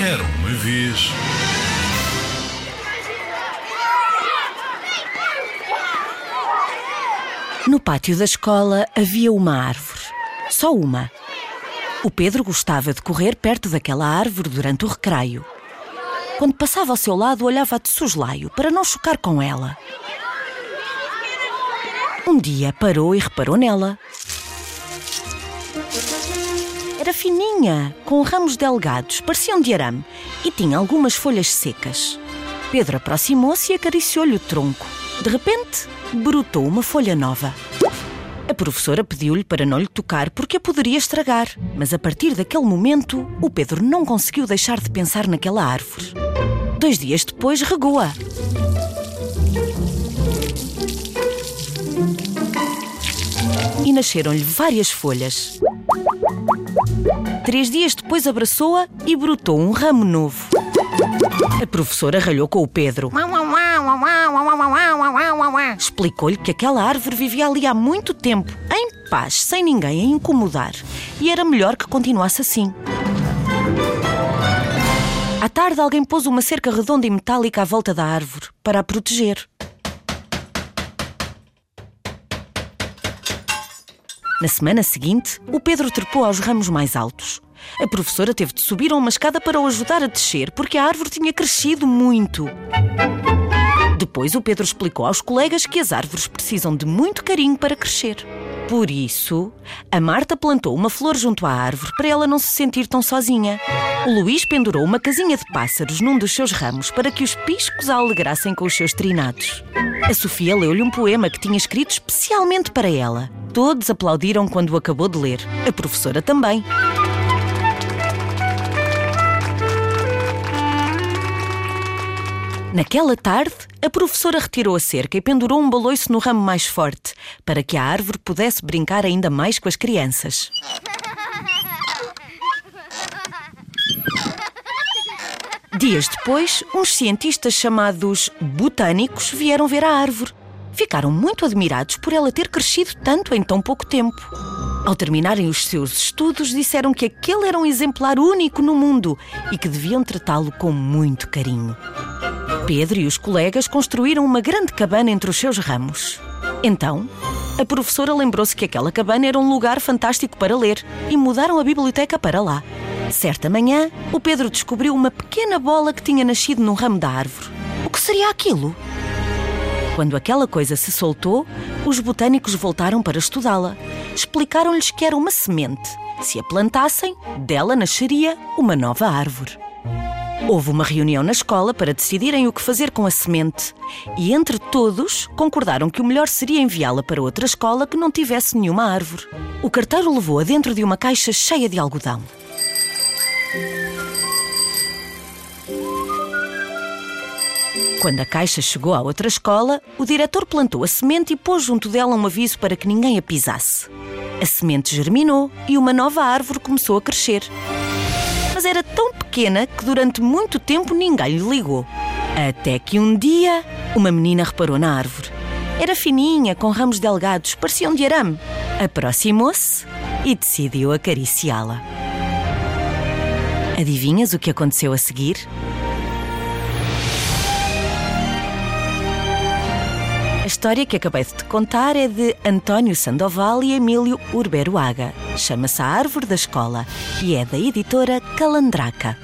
Era uma vez... No pátio da escola havia uma árvore. Só uma. O Pedro gostava de correr perto daquela árvore durante o recreio. Quando passava ao seu lado, olhava de soslaio para não chocar com ela. Um dia parou e reparou nela. Era fininha, com ramos delgados, pareciam de arame, e tinha algumas folhas secas. Pedro aproximou-se e acariciou-lhe o tronco. De repente, brotou uma folha nova. A professora pediu-lhe para não lhe tocar porque a poderia estragar. Mas a partir daquele momento, o Pedro não conseguiu deixar de pensar naquela árvore. 2 dias depois, regou-a. E nasceram-lhe várias folhas. 3 dias depois abraçou-a e brotou um ramo novo. A professora ralhou com o Pedro. Explicou-lhe que aquela árvore vivia ali há muito tempo, em paz, sem ninguém a incomodar. E era melhor que continuasse assim. À tarde, alguém pôs uma cerca redonda e metálica à volta da árvore para a proteger. Na semana seguinte, o Pedro trepou aos ramos mais altos. A professora teve de subir a uma escada para o ajudar a descer, porque a árvore tinha crescido muito. Depois, o Pedro explicou aos colegas que as árvores precisam de muito carinho para crescer. Por isso, a Marta plantou uma flor junto à árvore para ela não se sentir tão sozinha. O Luís pendurou uma casinha de pássaros num dos seus ramos para que os piscos a alegrassem com os seus trinados. A Sofia leu-lhe um poema que tinha escrito especialmente para ela. Todos aplaudiram quando o acabou de ler. A professora também. Naquela tarde, a professora retirou a cerca e pendurou um baloiço no ramo mais forte, para que a árvore pudesse brincar ainda mais com as crianças. Dias depois, uns cientistas chamados botânicos vieram ver a árvore. Ficaram muito admirados por ela ter crescido tanto em tão pouco tempo. Ao terminarem os seus estudos, disseram que aquele era um exemplar único no mundo e que deviam tratá-lo com muito carinho. Pedro e os colegas construíram uma grande cabana entre os seus ramos. Então, a professora lembrou-se que aquela cabana era um lugar fantástico para ler e mudaram a biblioteca para lá. Certa manhã, o Pedro descobriu uma pequena bola que tinha nascido num ramo da árvore. O que seria aquilo? Quando aquela coisa se soltou, os botânicos voltaram para estudá-la. Explicaram-lhes que era uma semente. Se a plantassem, dela nasceria uma nova árvore. Houve uma reunião na escola para decidirem o que fazer com a semente e, entre todos, concordaram que o melhor seria enviá-la para outra escola que não tivesse nenhuma árvore. O carteiro levou-a dentro de uma caixa cheia de algodão. Quando a caixa chegou à outra escola, o diretor plantou a semente e pôs junto dela um aviso para que ninguém a pisasse. A semente germinou e uma nova árvore começou a crescer. Mas era tão pequena que durante muito tempo ninguém lhe ligou. Até que um dia, uma menina reparou na árvore. Era fininha, com ramos delgados, pareciam de arame. Aproximou-se e decidiu acariciá-la. Adivinhas o que aconteceu a seguir? A história que acabei de te contar é de António Sandoval e Emílio Urberuaga. Chama-se A Árvore da Escola e é da editora Calandraca.